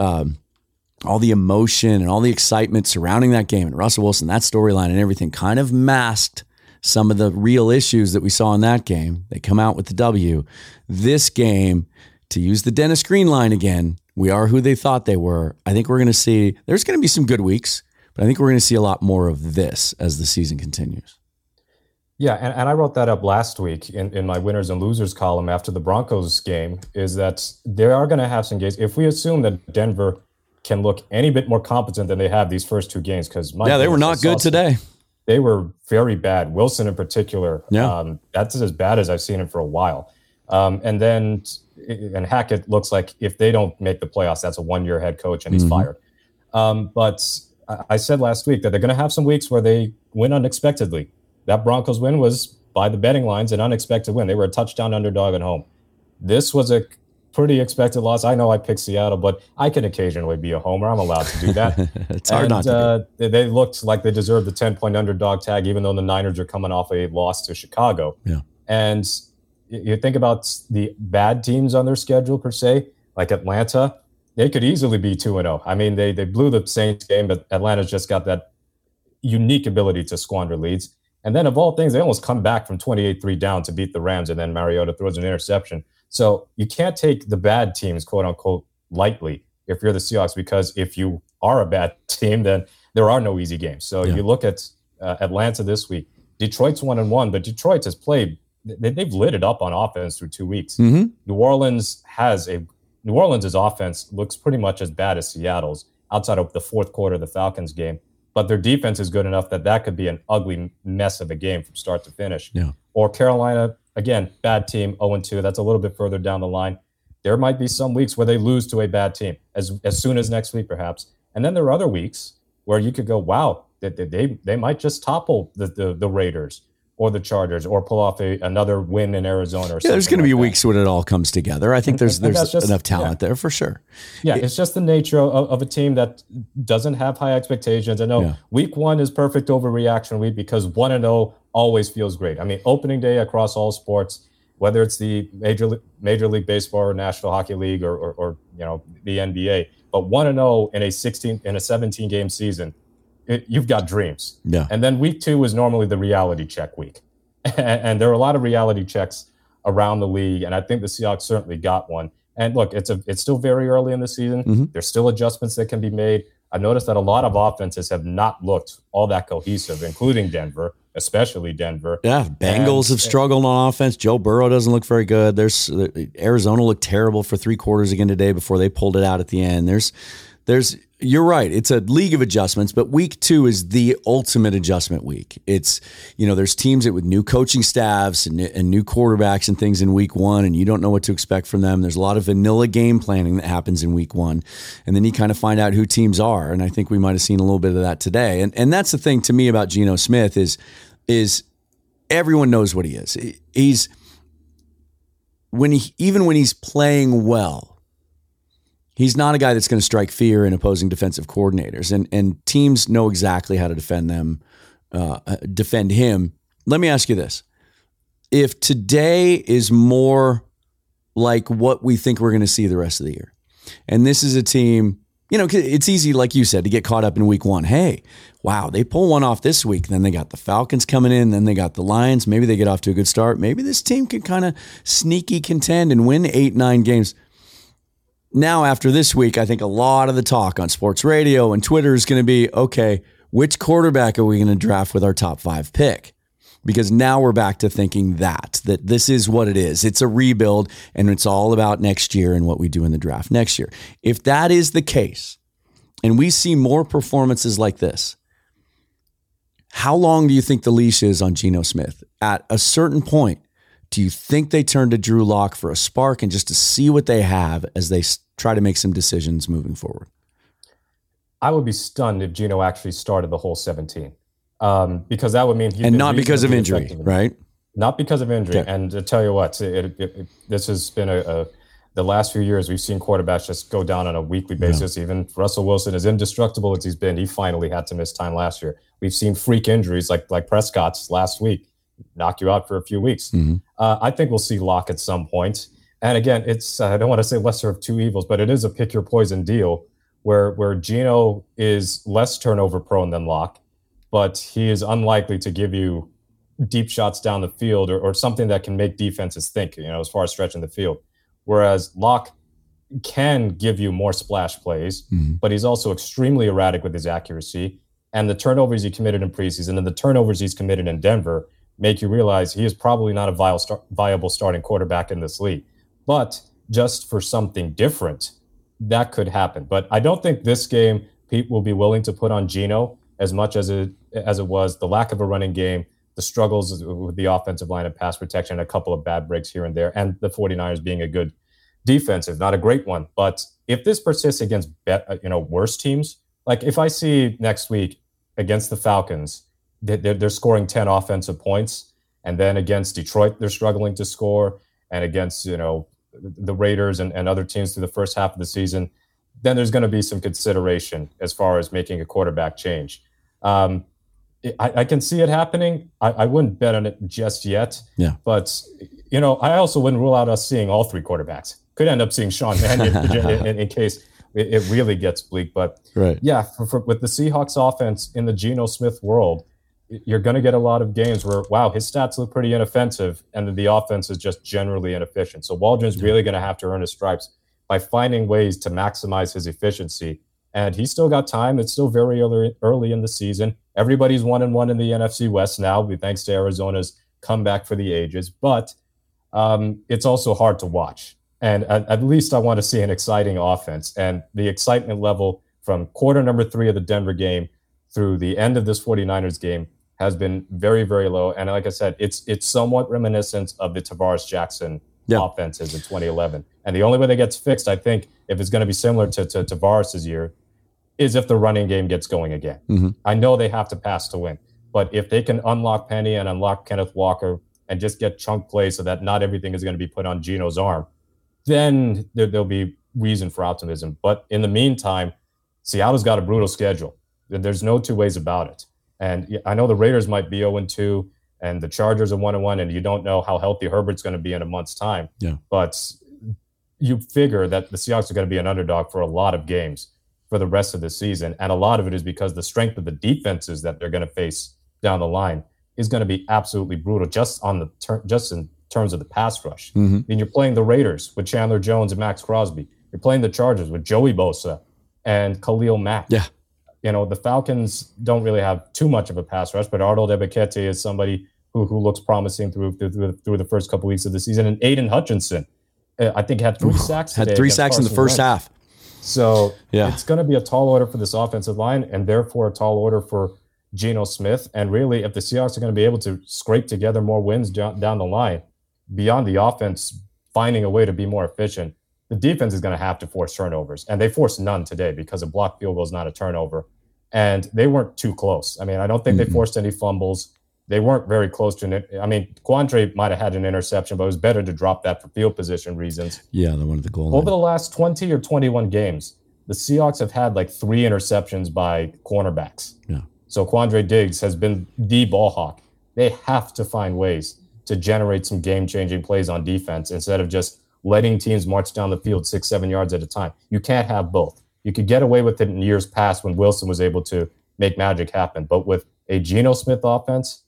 all the emotion and all the excitement surrounding that game and Russell Wilson, that storyline and everything kind of masked some of the real issues that we saw in that game. They come out with the W. This game, to use the Dennis Green line again, we are who they thought they were. I think we're going to see, there's going to be some good weeks, but I think we're going to see a lot more of this as the season continues. Yeah, and I wrote that up last week in my winners and losers column after the Broncos game, is that they are going to have some games. If we assume that Denver can look any bit more competent than they have these first two games, because they were not good today. They were very bad. Wilson in particular, that's as bad as I've seen him for a while. And Hackett looks like if they don't make the playoffs, that's a one-year head coach and he's fired. But I said last week that they're going to have some weeks where they win unexpectedly. That Broncos win was, by the betting lines, an unexpected win. They were a touchdown underdog at home. This was a pretty expected loss. I know I picked Seattle, but I can occasionally be a homer. I'm allowed to do that. It's hard not to. They looked like they deserved the 10-point underdog tag, even though the Niners are coming off a loss to Chicago. Yeah. And you think about the bad teams on their schedule, per se, like Atlanta, they could easily be 2-0. I mean, they blew the Saints game, but Atlanta's just got that unique ability to squander leads. And then, of all things, they almost come back from 28-3 down to beat the Rams, and then Mariota throws an interception. So you can't take the bad teams, quote-unquote, lightly if you're the Seahawks, because if you are a bad team, then there are no easy games. So you look at Atlanta this week. Detroit's 1-1, but Detroit has played. They've lit it up on offense through 2 weeks. New Orleans' offense looks pretty much as bad as Seattle's outside of the fourth quarter of the Falcons game. But their defense is good enough that could be an ugly mess of a game from start to finish. Yeah. Or Carolina, again, bad team, 0-2. That's a little bit further down the line. There might be some weeks where they lose to a bad team, as soon as next week, perhaps. And then there are other weeks where you could go, wow, they might just topple the Raiders or the Chargers or pull off another win in Arizona. There's going to be weeks when it all comes together. I think there's enough talent there for sure. Yeah, it's just the nature of a team that doesn't have high expectations. I know week one is perfect overreaction week because 1-0 always feels great. I mean, opening day across all sports, whether it's the Major League Baseball or National Hockey League or the NBA, but 1-0 in a 17 game season, you've got dreams. Yeah. And then week two is normally the reality check week. And there are a lot of reality checks around the league, and I think the Seahawks certainly got one. And look, it's still very early in the season. There's still adjustments that can be made. I've noticed that a lot of offenses have not looked all that cohesive, including Denver, especially Denver. Yeah, Bengals have struggled on offense. Joe Burrow doesn't look very good. Arizona looked terrible for three quarters again today before they pulled it out at the end. You're right. It's a league of adjustments, but week two is the ultimate adjustment week. It's, there's teams that with new coaching staffs and new quarterbacks and things in week one, and you don't know what to expect from them. There's a lot of vanilla game planning that happens in week one. And then you kind of find out who teams are. And I think we might've seen a little bit of that today. And that's the thing to me about Geno Smith is everyone knows what he is. Even when he's playing well, he's not a guy that's going to strike fear in opposing defensive coordinators, and teams know exactly how to defend him. Let me ask you this. If today is more like what we think we're going to see the rest of the year, and this is a team, it's easy, like you said, to get caught up in week one. Hey, wow, they pull one off this week. Then they got the Falcons coming in. Then they got the Lions. Maybe they get off to a good start. Maybe this team can kind of sneaky contend and win 8-9 games. Now, after this week, I think a lot of the talk on sports radio and Twitter is going to be, okay, which quarterback are we going to draft with our top 5 pick? Because now we're back to thinking that this is what it is. It's a rebuild, and it's all about next year and what we do in the draft next year. If that is the case, and we see more performances like this, how long do you think the leash is on Geno Smith? At a certain point, do you think they turn to Drew Lock for a spark and just to see what they have as they try to make some decisions moving forward? I would be stunned if Geno actually started the whole 17, because that would mean he and not because of injury, right? Not because of injury. Okay. And to tell you what, this has been the last few years we've seen quarterbacks just go down on a weekly basis. Yeah. Even Russell Wilson, as indestructible as he's been, he finally had to miss time last year. We've seen freak injuries like Prescott's last week knock you out for a few weeks. I think we'll see Lock at some point. And again, it's I don't want to say lesser of two evils, but it is a pick your poison deal where Gino is less turnover prone than Lock, but he is unlikely to give you deep shots down the field or something that can make defenses think, you know, as far as stretching the field. Whereas Lock can give you more splash plays, but he's also extremely erratic with his accuracy. And the turnovers he committed in preseason and the turnovers he's committed in Denver make you realize he is probably not a viable starting quarterback in this league. But just for something different, that could happen. But I don't think this game Pete will be willing to put on Gino as much as it was the lack of a running game, the struggles with the offensive line and pass protection, a couple of bad breaks here and there, and the 49ers being a good defensive, not a great one. But if this persists against worse teams, like if I see next week against the Falcons, they're scoring 10 offensive points, and then against Detroit, they're struggling to score, and against, the Raiders and other teams through the first half of the season, then there's going to be some consideration as far as making a quarterback change. I can see it happening. I wouldn't bet on it just yet. Yeah. But, I also wouldn't rule out us seeing all three quarterbacks. Could end up seeing Sean Mannion in case it really gets bleak. But, yeah, with the Seahawks offense in the Geno Smith world, you're going to get a lot of games where, wow, his stats look pretty inoffensive, and then the offense is just generally inefficient. So Waldron's really going to have to earn his stripes by finding ways to maximize his efficiency. And he's still got time. It's still very early in the season. Everybody's 1-1 in the NFC West now, thanks to Arizona's comeback for the ages. But it's also hard to watch. And at least I want to see an exciting offense. And the excitement level from quarter number 3 of the Denver game through the end of this 49ers game has been very, very low. And like I said, it's somewhat reminiscent of the Tavares Jackson offenses in 2011. And the only way that gets fixed, I think, if it's going to be similar to Tavares' year, is if the running game gets going again. I know they have to pass to win, but if they can unlock Penny and unlock Kenneth Walker and just get chunk plays so that not everything is going to be put on Geno's arm, then there'll be reason for optimism. But in the meantime, Seattle's got a brutal schedule. There's no two ways about it. And I know the Raiders might be 0-2 and the Chargers are 1-1, and you don't know how healthy Herbert's going to be in a month's time. Yeah. But you figure that the Seahawks are going to be an underdog for a lot of games for the rest of the season. And a lot of it is because the strength of the defenses that they're going to face down the line is going to be absolutely brutal just in terms of the pass rush. I mean, you're playing the Raiders with Chandler Jones and Max Crosby. You're playing the Chargers with Joey Bosa and Khalil Mack. Yeah. The Falcons don't really have too much of a pass rush, but Arnold Ebikete is somebody who looks promising through the first couple weeks of the season. And Aidan Hutchinson, I think, had 3 sacks today. Had 3 sacks in the first half. So it's going to be a tall order for this offensive line, and therefore a tall order for Geno Smith. And really, if the Seahawks are going to be able to scrape together more wins down the line, beyond the offense finding a way to be more efficient, the defense is going to have to force turnovers. And they forced none today because a blocked field goal is not a turnover. And they weren't too close. I mean, I don't think they forced any fumbles. They weren't very close to it. I mean, Quandre might have had an interception, but it was better to drop that for field position reasons. Yeah, they wanted the goal line. Over the last 20 or 21 games, the Seahawks have had like 3 interceptions by cornerbacks. Yeah. So Quandre Diggs has been the ball hawk. They have to find ways to generate some game-changing plays on defense instead of just letting teams march down the field 6-7 yards at a time. You can't have both. You could get away with it in years past when Wilson was able to make magic happen. But with a Geno Smith offense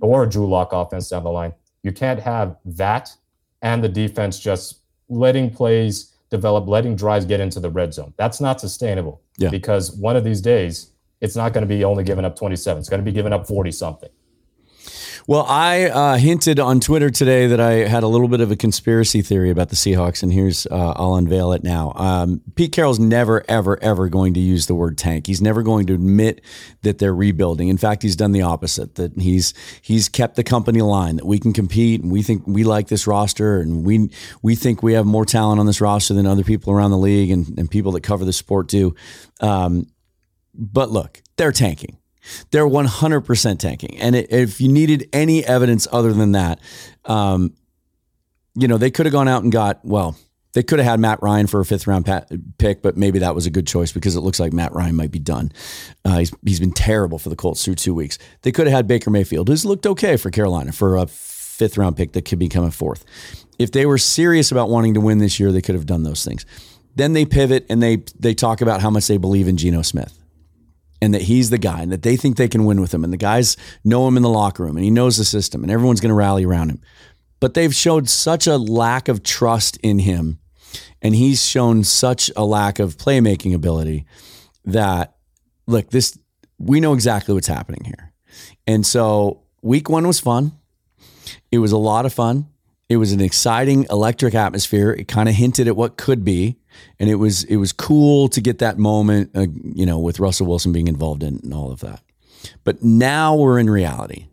or a Drew Lock offense down the line, you can't have that and the defense just letting plays develop, letting drives get into the red zone. That's not sustainable because one of these days, it's not going to be only giving up 27. It's going to be giving up 40-something. Well, I hinted on Twitter today that I had a little bit of a conspiracy theory about the Seahawks, and here's I'll unveil it now. Pete Carroll's never, ever, ever going to use the word tank. He's never going to admit that they're rebuilding. In fact, he's done the opposite, that he's kept the company line, that we can compete, and we think we like this roster, and we think we have more talent on this roster than other people around the league and people that cover the sport do. But look, they're tanking. They're 100% tanking. And if you needed any evidence other than that, they could have gone out and they could have had Matt Ryan for a 5th-round pick, but maybe that was a good choice because it looks like Matt Ryan might be done. He's been terrible for the Colts through 2 weeks. They could have had Baker Mayfield, who's looked okay for Carolina, for a 5th round pick that could become a 4th. If they were serious about wanting to win this year, they could have done those things. Then they pivot and they talk about how much they believe in Gino Smith and that he's the guy and that they think they can win with him. And the guys know him in the locker room and he knows the system and everyone's going to rally around him. But they've showed such a lack of trust in him and he's shown such a lack of playmaking ability that, look, this, we know exactly what's happening here. And so week 1 was fun. It was a lot of fun. It was an exciting, electric atmosphere. It kind of hinted at what could be, and it was cool to get that moment, with Russell Wilson being involved in and all of that. But now we're in reality,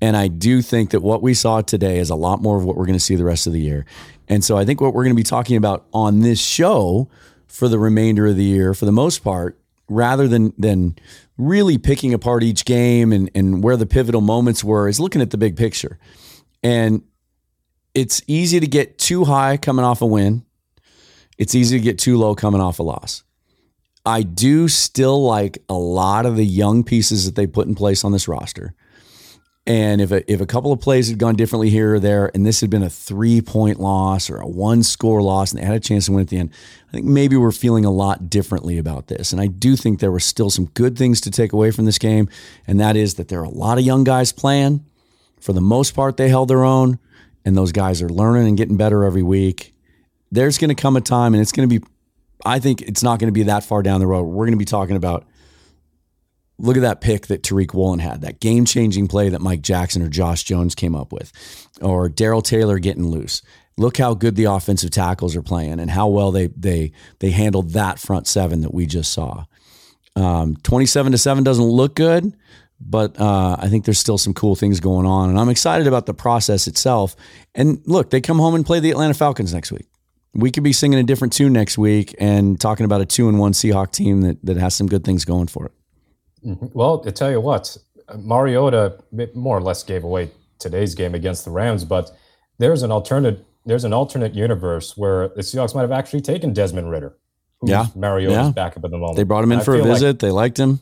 and I do think that what we saw today is a lot more of what we're going to see the rest of the year. And so I think what we're going to be talking about on this show for the remainder of the year, for the most part, rather than really picking apart each game and where the pivotal moments were, is looking at the big picture. And it's easy to get too high coming off a win. It's easy to get too low coming off a loss. I do still like a lot of the young pieces that they put in place on this roster. And if a couple of plays had gone differently here or there, and this had been a 3-point loss or a 1-score loss, and they had a chance to win at the end, I think maybe we're feeling a lot differently about this. And I do think there were still some good things to take away from this game. And that is that there are a lot of young guys playing. For the most part, they held their own. And those guys are learning and getting better every week. There's going to come a time, and it's going to be, I think it's not going to be that far down the road. We're going to be talking about, look at that pick that Tariq Woolen had, that game-changing play that Mike Jackson or Josh Jones came up with, or Daryl Taylor getting loose. Look how good the offensive tackles are playing and how well they handled that front seven that we just saw. 27-7 doesn't look good, but I think there's still some cool things going on, and I'm excited about the process itself. And look, they come home and play the Atlanta Falcons next week. We could be singing a different tune next week and talking about a 2-1 Seahawk team that has some good things going for it. Well, to tell you what, Mariota more or less gave away today's game against the Rams, but there's an alternate universe where the Seahawks might have actually taken Desmond Ridder, who's Mariota's backup at the moment. They brought him in for a visit. They liked him.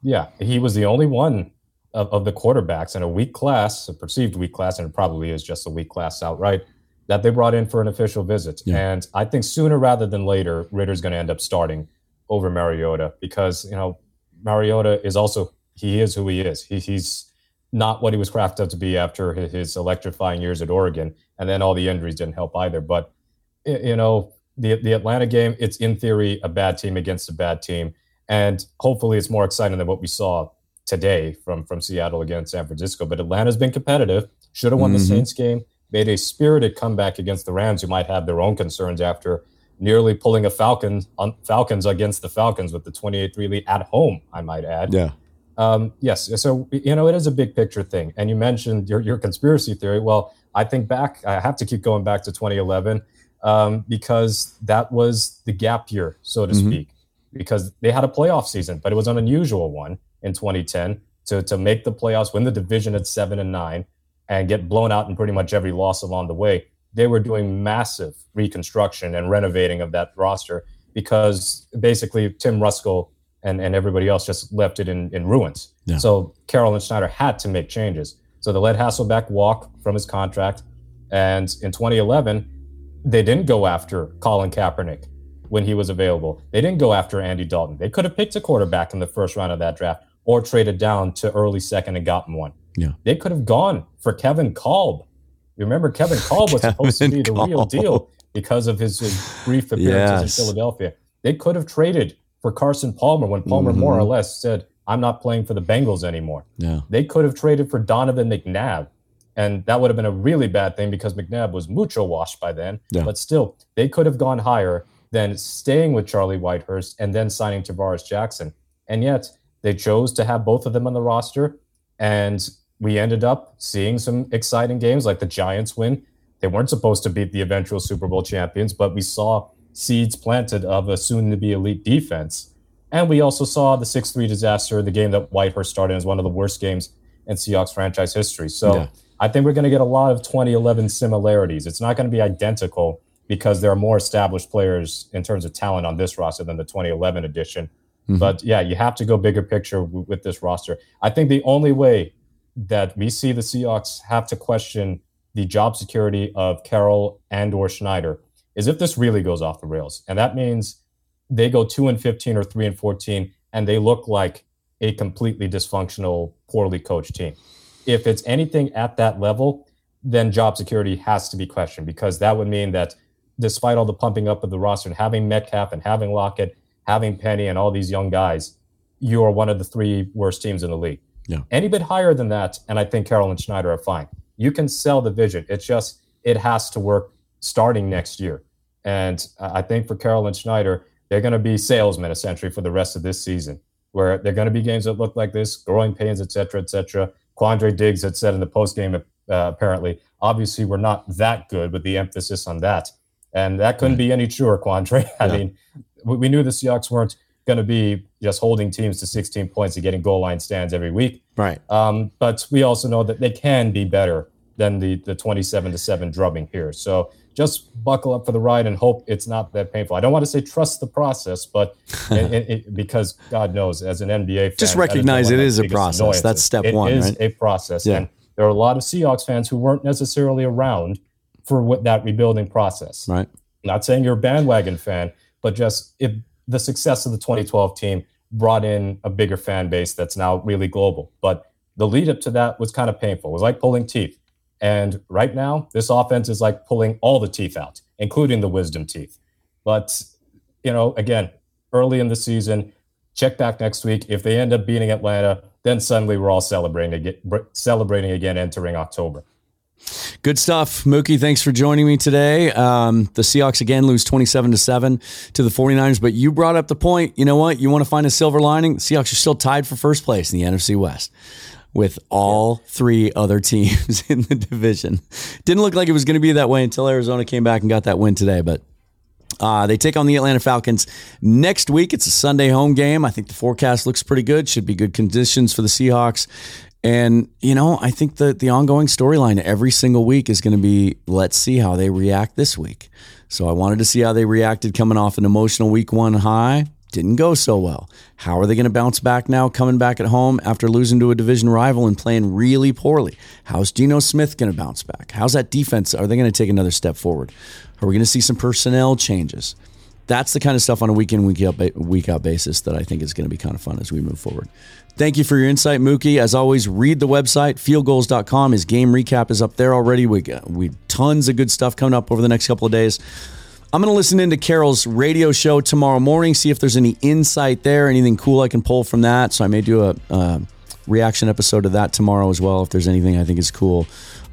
Yeah, he was the only one of the quarterbacks in a weak class, a perceived weak class, and it probably is just a weak class outright, that they brought in for an official visit. Yeah. And I think sooner rather than later, Ritter's going to end up starting over Mariota because, Mariota is also, he is who he is. He's not what he was crafted up to be after his electrifying years at Oregon, and then all the injuries didn't help either. But, the Atlanta game, it's in theory a bad team against a bad team. And hopefully it's more exciting than what we saw today from Seattle against San Francisco. But Atlanta's been competitive, should have won the Saints game, made a spirited comeback against the Rams, who might have their own concerns after nearly pulling a Falcons against the Falcons with the 28-3 lead at home, I might add. Yeah. Yes. So, it is a big picture thing. And you mentioned your conspiracy theory. Well, I have to keep going back to 2011 because that was the gap year, so to speak. Because they had a playoff season, but it was an unusual one in 2010 to make the playoffs, win the division at 7-9, and get blown out in pretty much every loss along the way. They were doing massive reconstruction and renovating of that roster because basically Tim Ruskell and everybody else just left it in ruins. Yeah. So Carroll and Schneider had to make changes. So they let Hasselbeck walk from his contract. And in 2011, they didn't go after Colin Kaepernick when he was available. They didn't go after Andy Dalton. They could have picked a quarterback in the first round of that draft or traded down to early second and gotten one. Yeah. They could have gone for Kevin Kolb. You remember Kevin Kolb was supposed to be the real deal because of his brief appearances in Philadelphia. They could have traded for Carson Palmer when Palmer more or less said, I'm not playing for the Bengals anymore. Yeah. They could have traded for Donovan McNabb. And that would have been a really bad thing because McNabb was mucho washed by then. Yeah. But still, they could have gone higher than staying with Charlie Whitehurst and then signing Tavares Jackson. And yet they chose to have both of them on the roster. And we ended up seeing some exciting games like the Giants win. They weren't supposed to beat the eventual Super Bowl champions, but we saw seeds planted of a soon-to-be elite defense. And we also saw the 6-3 disaster, the game that Whitehurst started as one of the worst games in Seahawks franchise history. So yeah. I think we're going to get a lot of 2011 similarities. It's not going to be identical because there are more established players in terms of talent on this roster than the 2011 edition. Mm-hmm. But yeah, you have to go bigger picture with this roster. I think the only way that we see the Seahawks have to question the job security of Carroll and or Schneider is if this really goes off the rails. And that means they go 2-15 or 3-14, and they look like a completely dysfunctional, poorly coached team. If it's anything at that level, then job security has to be questioned, because that would mean that despite all the pumping up of the roster and having Metcalf and having Lockett, having Penny and all these young guys, you are one of the three worst teams in the league. Yeah. Any bit higher than that, and I think Carroll and Schneider are fine. You can sell the vision. It's just it has to work starting next year. And I think for Carroll and Schneider, they're going to be salesmen, essentially, for the rest of this season, where they're going to be games that look like this, growing pains, et cetera, et cetera. Quandre Diggs had said in the postgame, apparently, obviously we're not that good, with the emphasis on that. And that couldn't be any truer, Quandre. I mean, we knew the Seahawks weren't going to be just holding teams to 16 points and getting goal line stands every week. Right. But we also know that they can be better than the 27-7 drubbing here. So just buckle up for the ride and hope it's not that painful. I don't want to say trust the process, but because God knows, as an NBA fan, just recognize it is a process. Annoyances. That's step one. It is a process. Yeah. And there are a lot of Seahawks fans who weren't necessarily around for that rebuilding process. Right. Not saying you're a bandwagon fan, but just if the success of the 2012 team brought in a bigger fan base that's now really global. But the lead up to that was kind of painful. It was like pulling teeth. And right now, this offense is like pulling all the teeth out, including the wisdom teeth. But, you know, again, early in the season, check back next week. If they end up beating Atlanta, then suddenly we're all celebrating again entering October. Good stuff. Mookie, thanks for joining me today. The Seahawks again lose 27-7 to the 49ers, but you brought up the point. You know what? You want to find a silver lining? The Seahawks are still tied for first place in the NFC West with all three other teams in the division. Didn't look like it was going to be that way until Arizona came back and got that win today, but they take on the Atlanta Falcons next week. It's a Sunday home game. I think the forecast looks pretty good. Should be good conditions for the Seahawks. And, you know, I think the ongoing storyline every single week is going to be, let's see how they react this week. So I wanted to see how they reacted coming off an emotional week one high. Didn't go so well. How are they going to bounce back now, coming back at home after losing to a division rival and playing really poorly? How's Gino Smith going to bounce back? How's that defense? Are they going to take another step forward? Are we going to see some personnel changes? That's the kind of stuff on a week-in, week-out basis that I think is going to be kind of fun as we move forward. Thank you for your insight, Mookie. As always, read the website, fieldgoals.com. His game recap is up there already. We tons of good stuff coming up over the next couple of days. I'm going to listen into Carroll's radio show tomorrow morning, see if there's any insight there, anything cool I can pull from that. So I may do a reaction episode to that tomorrow as well, if there's anything I think is cool.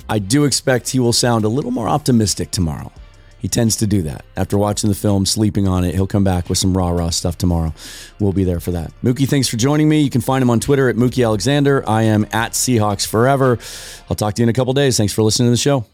I do expect he will sound a little more optimistic tomorrow. He tends to do that. After watching the film, sleeping on it, he'll come back with some rah-rah stuff tomorrow. We'll be there for that. Mookie, thanks for joining me. You can find him on Twitter at Mookie Alexander. I am at Seahawks Forever. I'll talk to you in a couple days. Thanks for listening to the show.